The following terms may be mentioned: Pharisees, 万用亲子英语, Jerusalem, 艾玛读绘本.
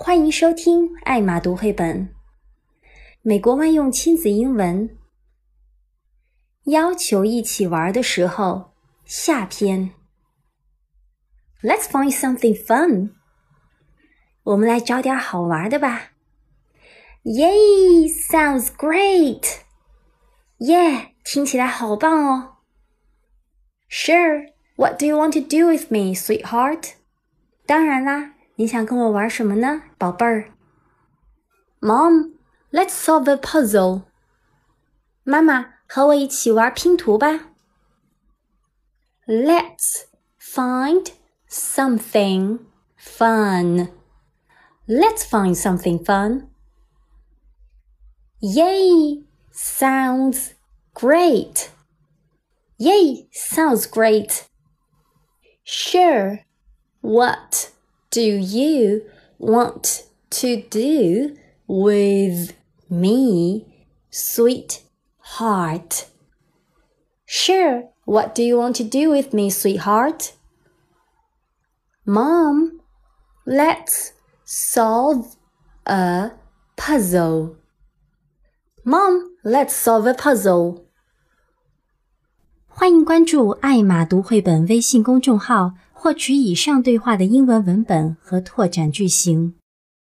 欢迎收听艾玛读绘本。美国万用亲子英文，要求一起玩的时候，下篇。Let's find something fun. 我们来找点好玩的吧。Yay, sounds great. Yeah, 听起来好棒哦。Sure, what do you want to do with me, sweetheart? 当然啦。你想跟我玩什么呢，宝贝儿？ Mom, let's solve a puzzle. 妈妈，和我一起玩拼图吧。Let's find something fun. Let's find something fun. Yay, sounds great. Yay, sounds great. Sure, what?Do you want to do with me, sweetheart? Sure, what do you want to do with me, sweetheart? Mom, let's solve a puzzle. Mom, let's solve a puzzle. 欢迎关注艾玛读绘本微信公众号。获取以上对话的英文文本和拓展句型。